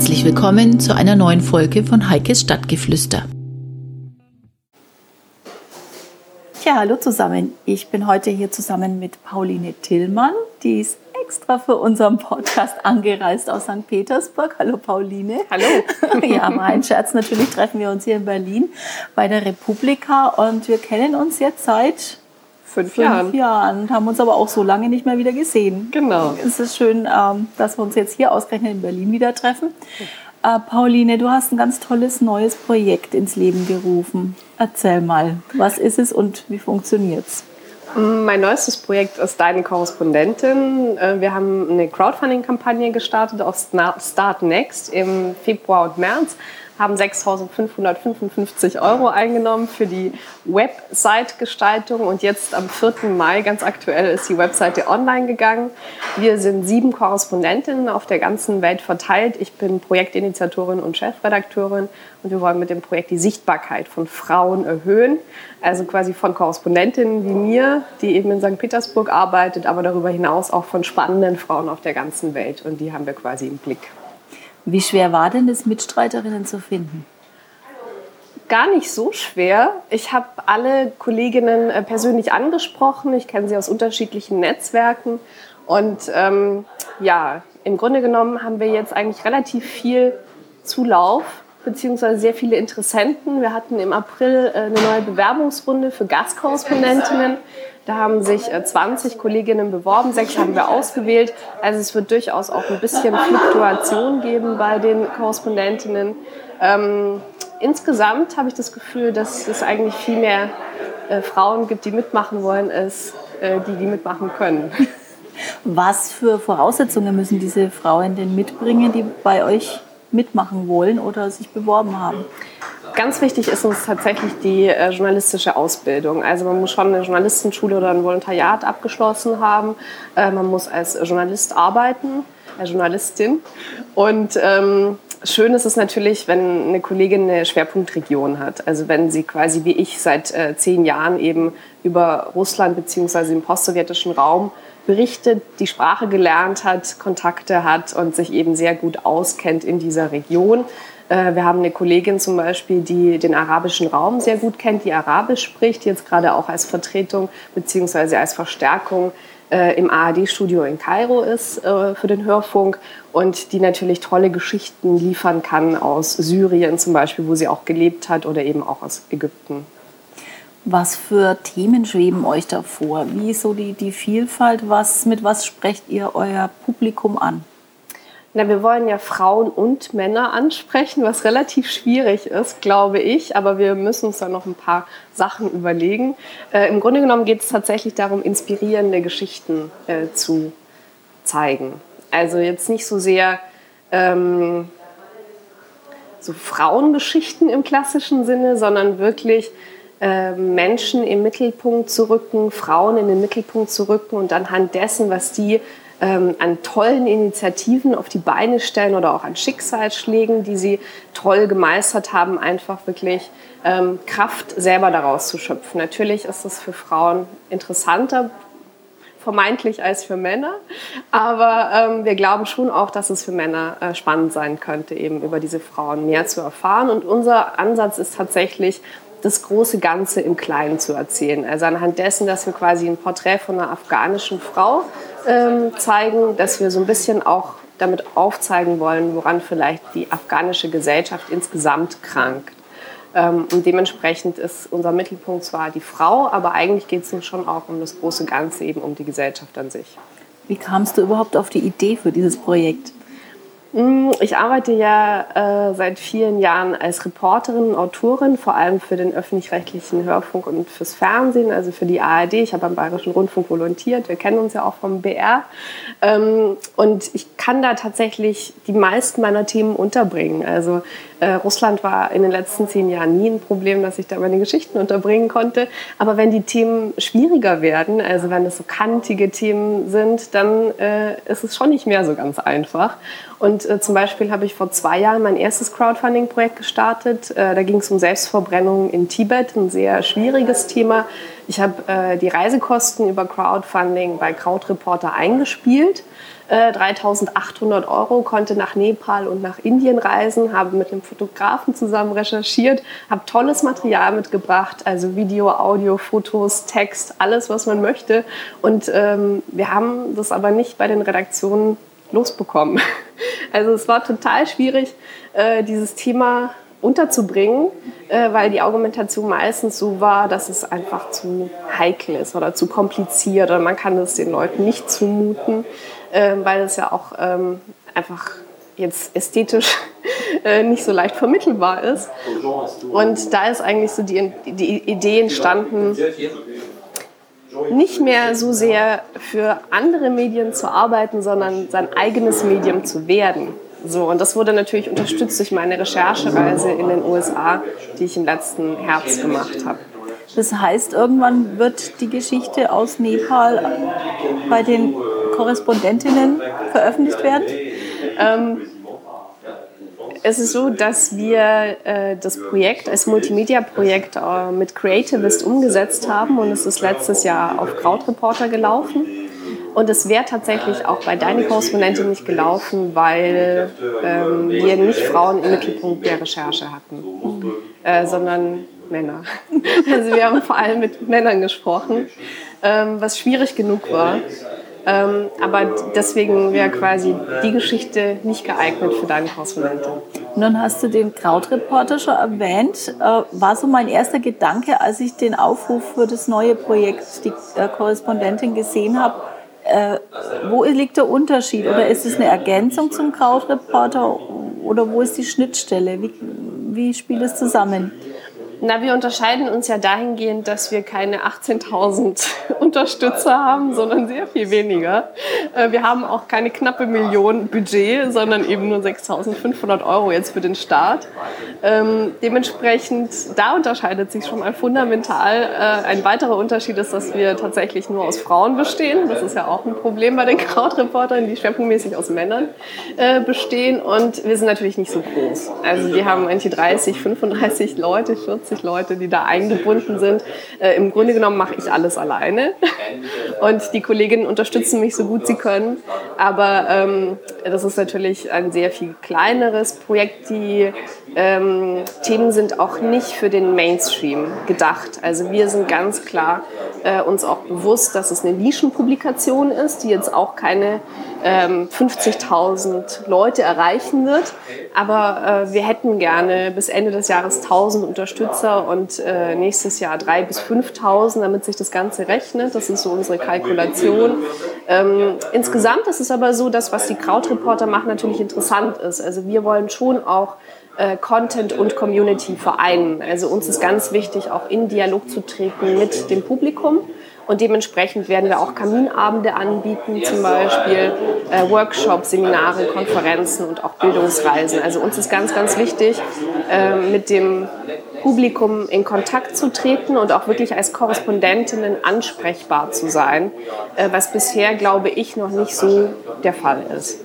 Herzlich willkommen zu einer neuen Folge von Heikes Stadtgeflüster. Ja, hallo zusammen. Ich bin heute hier zusammen mit Pauline Tillmann. Die ist extra für unseren Podcast angereist aus St. Petersburg. Hallo Pauline. Hallo. Ja, mein Scherz. Natürlich treffen wir uns hier in Berlin bei der Republika und wir kennen uns jetzt seit... Fünf Jahren und haben uns aber auch so lange nicht mehr wieder gesehen. Genau. Es ist schön, dass wir uns jetzt hier ausgerechnet in Berlin wieder treffen. Pauline, du hast ein ganz tolles neues Projekt ins Leben gerufen. Erzähl mal, was ist es und wie funktioniert's? Mein neuestes Projekt ist deine Korrespondentin. Wir haben eine Crowdfunding-Kampagne gestartet auf Startnext im Februar und März, haben 6.555 € eingenommen für die Website-Gestaltung und jetzt am 4. Mai, ganz aktuell, ist die Webseite online gegangen. Wir sind 7 Korrespondentinnen auf der ganzen Welt verteilt. Ich bin Projektinitiatorin und Chefredakteurin und wir wollen mit dem Projekt die Sichtbarkeit von Frauen erhöhen. Also quasi von Korrespondentinnen wie mir, die eben in St. Petersburg arbeitet, aber darüber hinaus auch von spannenden Frauen auf der ganzen Welt. Und die haben wir quasi im Blick. Wie schwer war denn es, Mitstreiterinnen zu finden? Gar nicht so schwer. Ich habe alle Kolleginnen persönlich angesprochen. Ich kenne sie aus unterschiedlichen Netzwerken. Und im Grunde genommen haben wir jetzt eigentlich relativ viel Zulauf, beziehungsweise sehr viele Interessenten. Wir hatten im April eine neue Bewerbungsrunde für Gastkorrespondentinnen. Da haben sich 20 Kolleginnen beworben, 6 haben wir ausgewählt. Also es wird durchaus auch ein bisschen Fluktuation geben bei den Korrespondentinnen. Insgesamt habe ich das Gefühl, dass es eigentlich viel mehr Frauen gibt, die mitmachen wollen, als die mitmachen können. Was für Voraussetzungen müssen diese Frauen denn mitbringen, die bei euch mitmachen wollen oder sich beworben haben? Ganz wichtig ist uns tatsächlich die journalistische Ausbildung. Also man muss schon eine Journalistenschule oder ein Volontariat abgeschlossen haben. Man muss als Journalist arbeiten, als Journalistin. Und schön ist es natürlich, wenn eine Kollegin eine Schwerpunktregion hat. Also wenn sie quasi wie ich seit 10 Jahren eben über Russland bzw. den postsowjetischen Raum berichtet, die Sprache gelernt hat, Kontakte hat und sich eben sehr gut auskennt in dieser Region. Wir haben eine Kollegin zum Beispiel, die den arabischen Raum sehr gut kennt, die Arabisch spricht, jetzt gerade auch als Vertretung bzw. als Verstärkung im ARD-Studio in Kairo ist für den Hörfunk und die natürlich tolle Geschichten liefern kann aus Syrien zum Beispiel, wo sie auch gelebt hat oder eben auch aus Ägypten. Was für Themen schweben euch da vor? Wie ist so die Vielfalt? Mit was sprecht ihr euer Publikum an? Na, wir wollen ja Frauen und Männer ansprechen, was relativ schwierig ist, glaube ich. Aber wir müssen uns da noch ein paar Sachen überlegen. Im Grunde genommen geht es tatsächlich darum, inspirierende Geschichten zu zeigen. Also jetzt nicht so sehr... so Frauengeschichten im klassischen Sinne, sondern wirklich... Menschen im Mittelpunkt zu rücken, Frauen in den Mittelpunkt zu rücken und anhand dessen, was die an tollen Initiativen auf die Beine stellen oder auch an Schicksalsschlägen, die sie toll gemeistert haben, einfach wirklich Kraft selber daraus zu schöpfen. Natürlich ist das für Frauen interessanter, vermeintlich als für Männer, aber wir glauben schon auch, dass es für Männer spannend sein könnte, eben über diese Frauen mehr zu erfahren. Und unser Ansatz ist tatsächlich, das große Ganze im Kleinen zu erzählen. Also anhand dessen, dass wir quasi ein Porträt von einer afghanischen Frau zeigen, dass wir so ein bisschen auch damit aufzeigen wollen, woran vielleicht die afghanische Gesellschaft insgesamt krankt. Und dementsprechend ist unser Mittelpunkt zwar die Frau, aber eigentlich geht es uns schon auch um das große Ganze, eben um die Gesellschaft an sich. Wie kamst du überhaupt auf die Idee für dieses Projekt? Ich arbeite ja seit vielen Jahren als Reporterin und Autorin, vor allem für den öffentlich-rechtlichen Hörfunk und fürs Fernsehen, also für die ARD. Ich habe am Bayerischen Rundfunk volontiert, wir kennen uns ja auch vom BR. Und ich kann da tatsächlich die meisten meiner Themen unterbringen. Also Russland war in den letzten 10 Jahren nie ein Problem, dass ich da meine Geschichten unterbringen konnte. Aber wenn die Themen schwieriger werden, also wenn es so kantige Themen sind, dann ist es schon nicht mehr so ganz einfach. Und zum Beispiel habe ich vor 2 Jahren mein erstes Crowdfunding-Projekt gestartet. Da ging es um Selbstverbrennung in Tibet, ein sehr schwieriges Thema. Ich habe die Reisekosten über Crowdfunding bei Krautreporter eingespielt. 3.800 Euro, konnte nach Nepal und nach Indien reisen, habe mit einem Fotografen zusammen recherchiert, habe tolles Material mitgebracht, also Video, Audio, Fotos, Text, alles, was man möchte. Und wir haben das aber nicht bei den Redaktionen losbekommen. Also es war total schwierig, dieses Thema unterzubringen, weil die Argumentation meistens so war, dass es einfach zu heikel ist oder zu kompliziert oder man kann es den Leuten nicht zumuten, weil es ja auch einfach jetzt ästhetisch nicht so leicht vermittelbar ist. Und da ist eigentlich so die Idee entstanden, nicht mehr so sehr für andere Medien zu arbeiten, sondern sein eigenes Medium zu werden. So, und das wurde natürlich unterstützt durch meine Recherchereise in den USA, die ich im letzten Herbst gemacht habe. Das heißt, irgendwann wird die Geschichte aus Nepal bei den Korrespondentinnen veröffentlicht werden? Es ist so, dass wir das Projekt als Multimedia-Projekt mit Creativist umgesetzt haben und es ist letztes Jahr auf Krautreporter gelaufen. Und es wäre tatsächlich auch bei deine Korrespondentin nicht gelaufen, weil wir nicht Frauen im Mittelpunkt der Recherche hatten, sondern Männer. Also wir haben vor allem mit Männern gesprochen, was schwierig genug war. Aber deswegen wäre quasi die Geschichte nicht geeignet für deine Korrespondentin. Und dann hast du den Krautreporter schon erwähnt. War so mein erster Gedanke, als ich den Aufruf für das neue Projekt, die Korrespondentin, gesehen habe. Wo liegt der Unterschied? Oder ist es eine Ergänzung zum Krautreporter? Oder wo ist die Schnittstelle? Wie spielt es zusammen? Na, wir unterscheiden uns ja dahingehend, dass wir keine 18.000 Unterstützer haben, sondern sehr viel weniger. Wir haben auch keine knappe Million Budget, sondern eben nur 6.500 Euro jetzt für den Start. Dementsprechend, da unterscheidet sich schon mal fundamental. Ein weiterer Unterschied ist, dass wir tatsächlich nur aus Frauen bestehen. Das ist ja auch ein Problem bei den Krautreportern, die schwerpunktmäßig aus Männern bestehen. Und wir sind natürlich nicht so groß. Also wir haben eigentlich 30, 35 Leute, 40. Leute, die da eingebunden sind. Im Grunde genommen mache ich alles alleine und die Kolleginnen unterstützen mich so gut sie können, aber das ist natürlich ein sehr viel kleineres Projekt. Die Themen sind auch nicht für den Mainstream gedacht. Also wir sind ganz klar uns auch bewusst, dass es eine Nischenpublikation ist, die jetzt auch keine 50.000 Leute erreichen wird, aber wir hätten gerne bis Ende des Jahres 1.000 Unterstützer und nächstes Jahr 3.000 bis 5.000, damit sich das Ganze rechnet. Das ist so unsere Kalkulation. Insgesamt ist es aber so, dass was die Krautreporter machen, natürlich interessant ist. Also wir wollen schon auch Content und Community vereinen. Also uns ist ganz wichtig, auch in Dialog zu treten mit dem Publikum. Und dementsprechend werden wir auch Kaminabende anbieten, zum Beispiel Workshops, Seminare, Konferenzen und auch Bildungsreisen. Also uns ist ganz, ganz wichtig, mit dem Publikum in Kontakt zu treten und auch wirklich als Korrespondentinnen ansprechbar zu sein, was bisher, glaube ich, noch nicht so der Fall ist.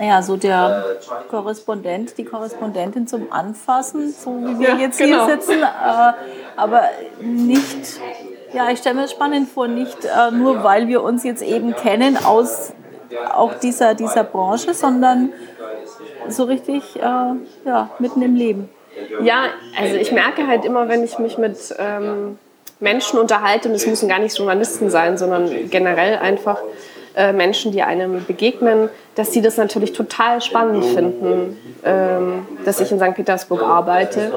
Ja, so der Korrespondent, die Korrespondentin zum Anfassen, so wie wir jetzt hier sitzen, aber nicht... Ja, ich stelle mir das spannend vor, nicht nur weil wir uns jetzt eben kennen aus auch dieser Branche, sondern so richtig mitten im Leben. Ja, also ich merke halt immer, wenn ich mich mit Menschen unterhalte, und es müssen gar nicht Journalisten sein, sondern generell einfach Menschen, die einem begegnen, dass sie das natürlich total spannend finden, dass ich in St. Petersburg arbeite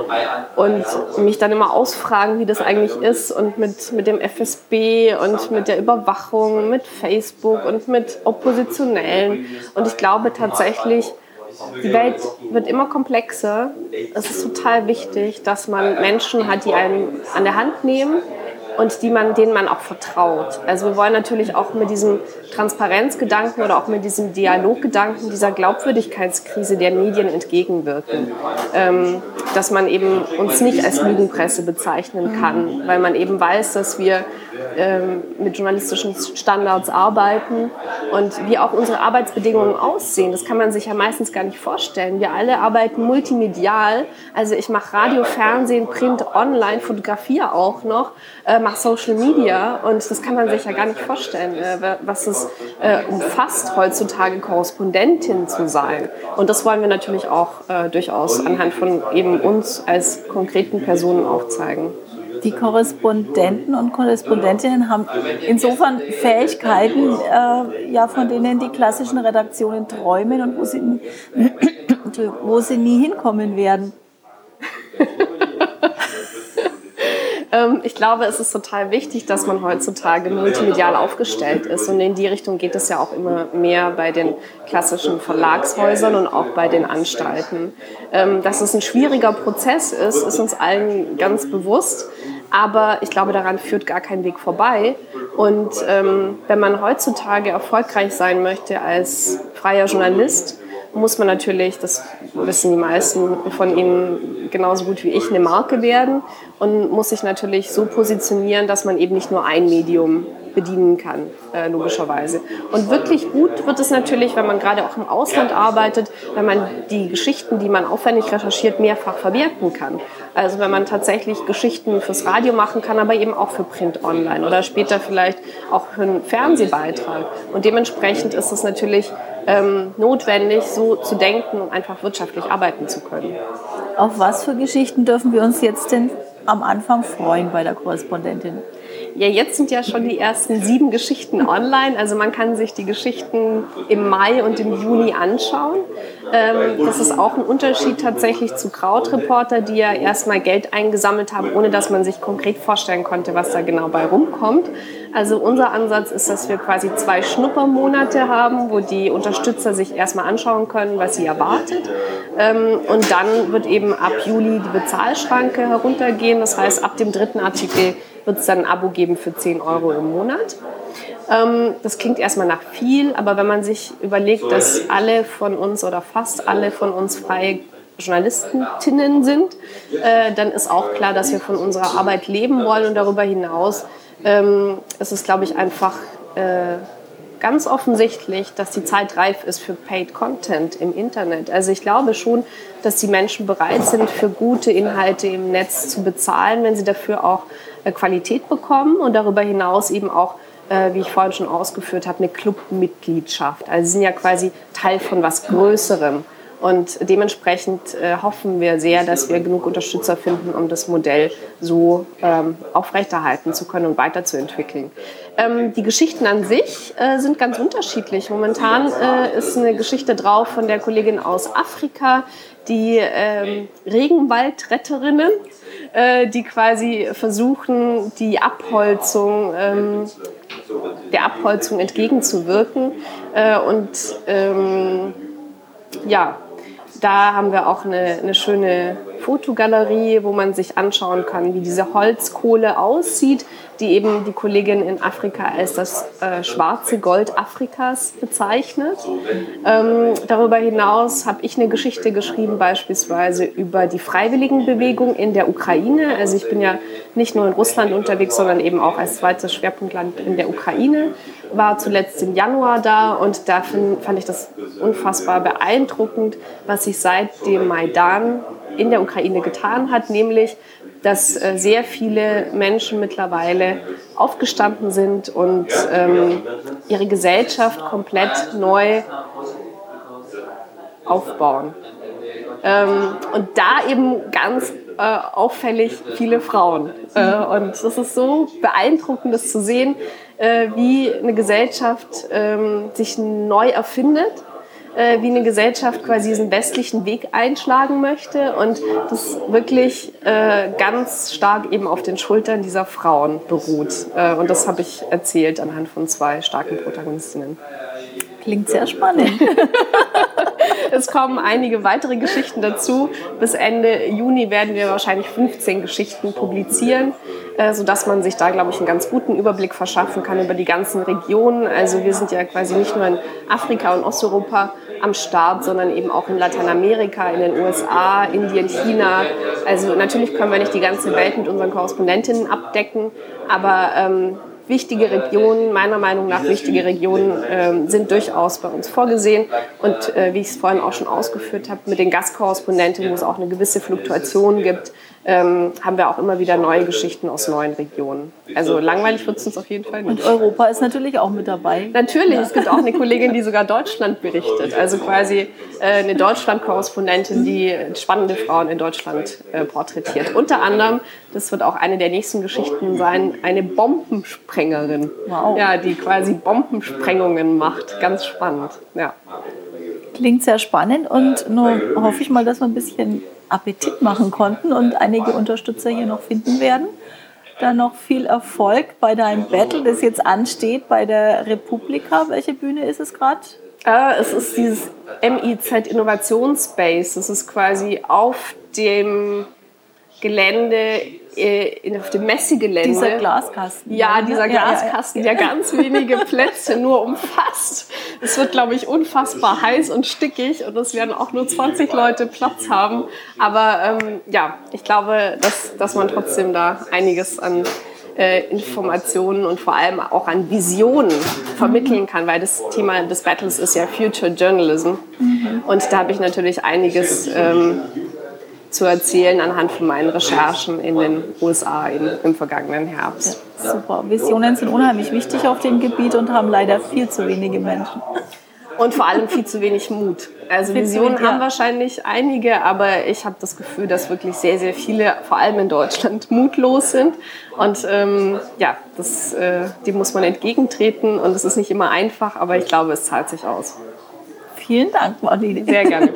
und mich dann immer ausfragen, wie das eigentlich ist und mit dem FSB und mit der Überwachung, mit Facebook und mit Oppositionellen. Und ich glaube tatsächlich, die Welt wird immer komplexer. Es ist total wichtig, dass man Menschen hat, die einen an der Hand nehmen, und denen man auch vertraut. Also wir wollen natürlich auch mit diesem Transparenzgedanken oder auch mit diesem Dialoggedanken dieser Glaubwürdigkeitskrise der Medien entgegenwirken. Dass man eben uns nicht als Lügenpresse bezeichnen kann, weil man eben weiß, dass wir mit journalistischen Standards arbeiten und wie auch unsere Arbeitsbedingungen aussehen. Das kann man sich ja meistens gar nicht vorstellen. Wir alle arbeiten multimedial. Also ich mache Radio, Fernsehen, Print, Online, fotografiere auch noch, mache Social Media. Und das kann man sich ja gar nicht vorstellen, was es umfasst, heutzutage Korrespondentin zu sein. Und das wollen wir natürlich auch durchaus anhand von eben uns als konkreten Personen aufzeigen. Die Korrespondenten und Korrespondentinnen haben insofern Fähigkeiten, von denen die klassischen Redaktionen träumen und wo sie nie hinkommen werden. Ich glaube, es ist total wichtig, dass man heutzutage multimedial aufgestellt ist. Und in die Richtung geht es ja auch immer mehr bei den klassischen Verlagshäusern und auch bei den Anstalten. Dass es ein schwieriger Prozess ist, ist uns allen ganz bewusst. Aber ich glaube, daran führt gar kein Weg vorbei. Und wenn man heutzutage erfolgreich sein möchte als freier Journalist, muss man natürlich, das wissen die meisten von Ihnen genauso gut wie ich, eine Marke werden und muss sich natürlich so positionieren, dass man eben nicht nur ein Medium bedienen kann, logischerweise. Und wirklich gut wird es natürlich, wenn man gerade auch im Ausland arbeitet, wenn man die Geschichten, die man aufwendig recherchiert, mehrfach verwerten kann. Also wenn man tatsächlich Geschichten fürs Radio machen kann, aber eben auch für Print Online oder später vielleicht auch für einen Fernsehbeitrag. Und dementsprechend ist es natürlich notwendig, so zu denken, um einfach wirtschaftlich arbeiten zu können. Auf was für Geschichten dürfen wir uns jetzt denn am Anfang freuen bei der Korrespondentin? Ja, jetzt sind ja schon die ersten 7 Geschichten online. Also man kann sich die Geschichten im Mai und im Juni anschauen. Das ist auch ein Unterschied tatsächlich zu Krautreporter, die ja erstmal Geld eingesammelt haben, ohne dass man sich konkret vorstellen konnte, was da genau bei rumkommt. Also unser Ansatz ist, dass wir quasi 2 Schnuppermonate haben, wo die Unterstützer sich erstmal anschauen können, was sie erwartet. Und dann wird eben ab Juli die Bezahlschranke heruntergehen. Das heißt, ab dem 3. Artikel wird es dann ein Abo geben für €10 im Monat. Das klingt erstmal nach viel, aber wenn man sich überlegt, dass alle von uns oder fast alle von uns freie Journalistinnen sind, dann ist auch klar, dass wir von unserer Arbeit leben wollen und darüber hinaus ist es, glaube ich, einfach ganz offensichtlich, dass die Zeit reif ist für Paid Content im Internet. Also ich glaube schon, dass die Menschen bereit sind, für gute Inhalte im Netz zu bezahlen, wenn sie dafür auch Qualität bekommen und darüber hinaus eben auch, wie ich vorhin schon ausgeführt habe, eine Clubmitgliedschaft. Also sie sind ja quasi Teil von was Größerem. Und dementsprechend hoffen wir sehr, dass wir genug Unterstützer finden, um das Modell so aufrechterhalten zu können und weiterzuentwickeln. Die Geschichten an sich sind ganz unterschiedlich. Momentan ist eine Geschichte drauf von der Kollegin aus Afrika, die Regenwaldretterinnen, die quasi versuchen, die der Abholzung entgegenzuwirken. Da haben wir auch eine schöne Fotogalerie, wo man sich anschauen kann, wie diese Holzkohle aussieht, die eben die Kollegin in Afrika als das schwarze Gold Afrikas bezeichnet. Darüber hinaus habe ich eine Geschichte geschrieben, beispielsweise über die Freiwilligenbewegung in der Ukraine. Also ich bin ja nicht nur in Russland unterwegs, sondern eben auch als zweites Schwerpunktland in der Ukraine. War zuletzt im Januar da und da fand ich das unfassbar beeindruckend, was sich seit dem Maidan in der Ukraine getan hat, nämlich dass sehr viele Menschen mittlerweile aufgestanden sind und ihre Gesellschaft komplett neu aufbauen. Und da eben ganz auffällig viele Frauen. Und das ist so beeindruckend, das zu sehen, wie eine Gesellschaft sich neu erfindet, wie eine Gesellschaft quasi diesen westlichen Weg einschlagen möchte und das wirklich ganz stark eben auf den Schultern dieser Frauen beruht. Und das habe ich erzählt anhand von 2 starken Protagonistinnen. Klingt sehr spannend. Es kommen einige weitere Geschichten dazu. Bis Ende Juni werden wir wahrscheinlich 15 Geschichten publizieren, sodass man sich da, glaube ich, einen ganz guten Überblick verschaffen kann über die ganzen Regionen. Also wir sind ja quasi nicht nur in Afrika und Osteuropa am Start, sondern eben auch in Lateinamerika, in den USA, Indien, China. Also natürlich können wir nicht die ganze Welt mit unseren Korrespondentinnen abdecken, aber wichtige Regionen, meiner Meinung nach wichtige Regionen, sind durchaus bei uns vorgesehen. Und wie ich es vorhin auch schon ausgeführt habe, mit den Gastkorrespondenten, wo es auch eine gewisse Fluktuation gibt, haben wir auch immer wieder neue Geschichten aus neuen Regionen. Also langweilig wird es uns auf jeden Fall nicht. Und Europa ist natürlich auch mit dabei. Natürlich, ja. Es gibt auch eine Kollegin, die sogar Deutschland berichtet. Also quasi eine Deutschland-Korrespondentin, die spannende Frauen in Deutschland porträtiert. Unter anderem, das wird auch eine der nächsten Geschichten sein, eine Bombensprengerin. Wow. Ja, die quasi Bombensprengungen macht. Ganz spannend. Ja. Klingt sehr spannend und nur hoffe ich mal, dass wir ein bisschen Appetit machen konnten und einige Unterstützer hier noch finden werden. Dann noch viel Erfolg bei deinem Battle, das jetzt ansteht bei der Republika. Welche Bühne ist es gerade? Es ist dieses MIZ Innovation Space. Das ist quasi auf dem Gelände, auf dem Messegelände. Dieser Glaskasten. Ja, dieser Glaskasten, der ganz wenige Plätze nur umfasst. Es wird, glaube ich, unfassbar heiß und stickig und es werden auch nur 20 Leute Platz haben. Aber ja, ich glaube, dass man trotzdem da einiges an Informationen und vor allem auch an Visionen vermitteln kann, weil das Thema des Battles ist ja Future Journalism. Mhm. Und da habe ich natürlich einiges zu erzählen anhand von meinen Recherchen in den USA im vergangenen Herbst. Ja, super. Visionen sind unheimlich wichtig auf dem Gebiet und haben leider viel zu wenige Menschen. Und vor allem viel zu wenig Mut. Also Visionen haben wahrscheinlich einige, aber ich habe das Gefühl, dass wirklich sehr, sehr viele, vor allem in Deutschland, mutlos sind. Und ja, dem muss man entgegentreten und es ist nicht immer einfach, aber ich glaube, es zahlt sich aus. Vielen Dank, Pauline. Sehr gerne.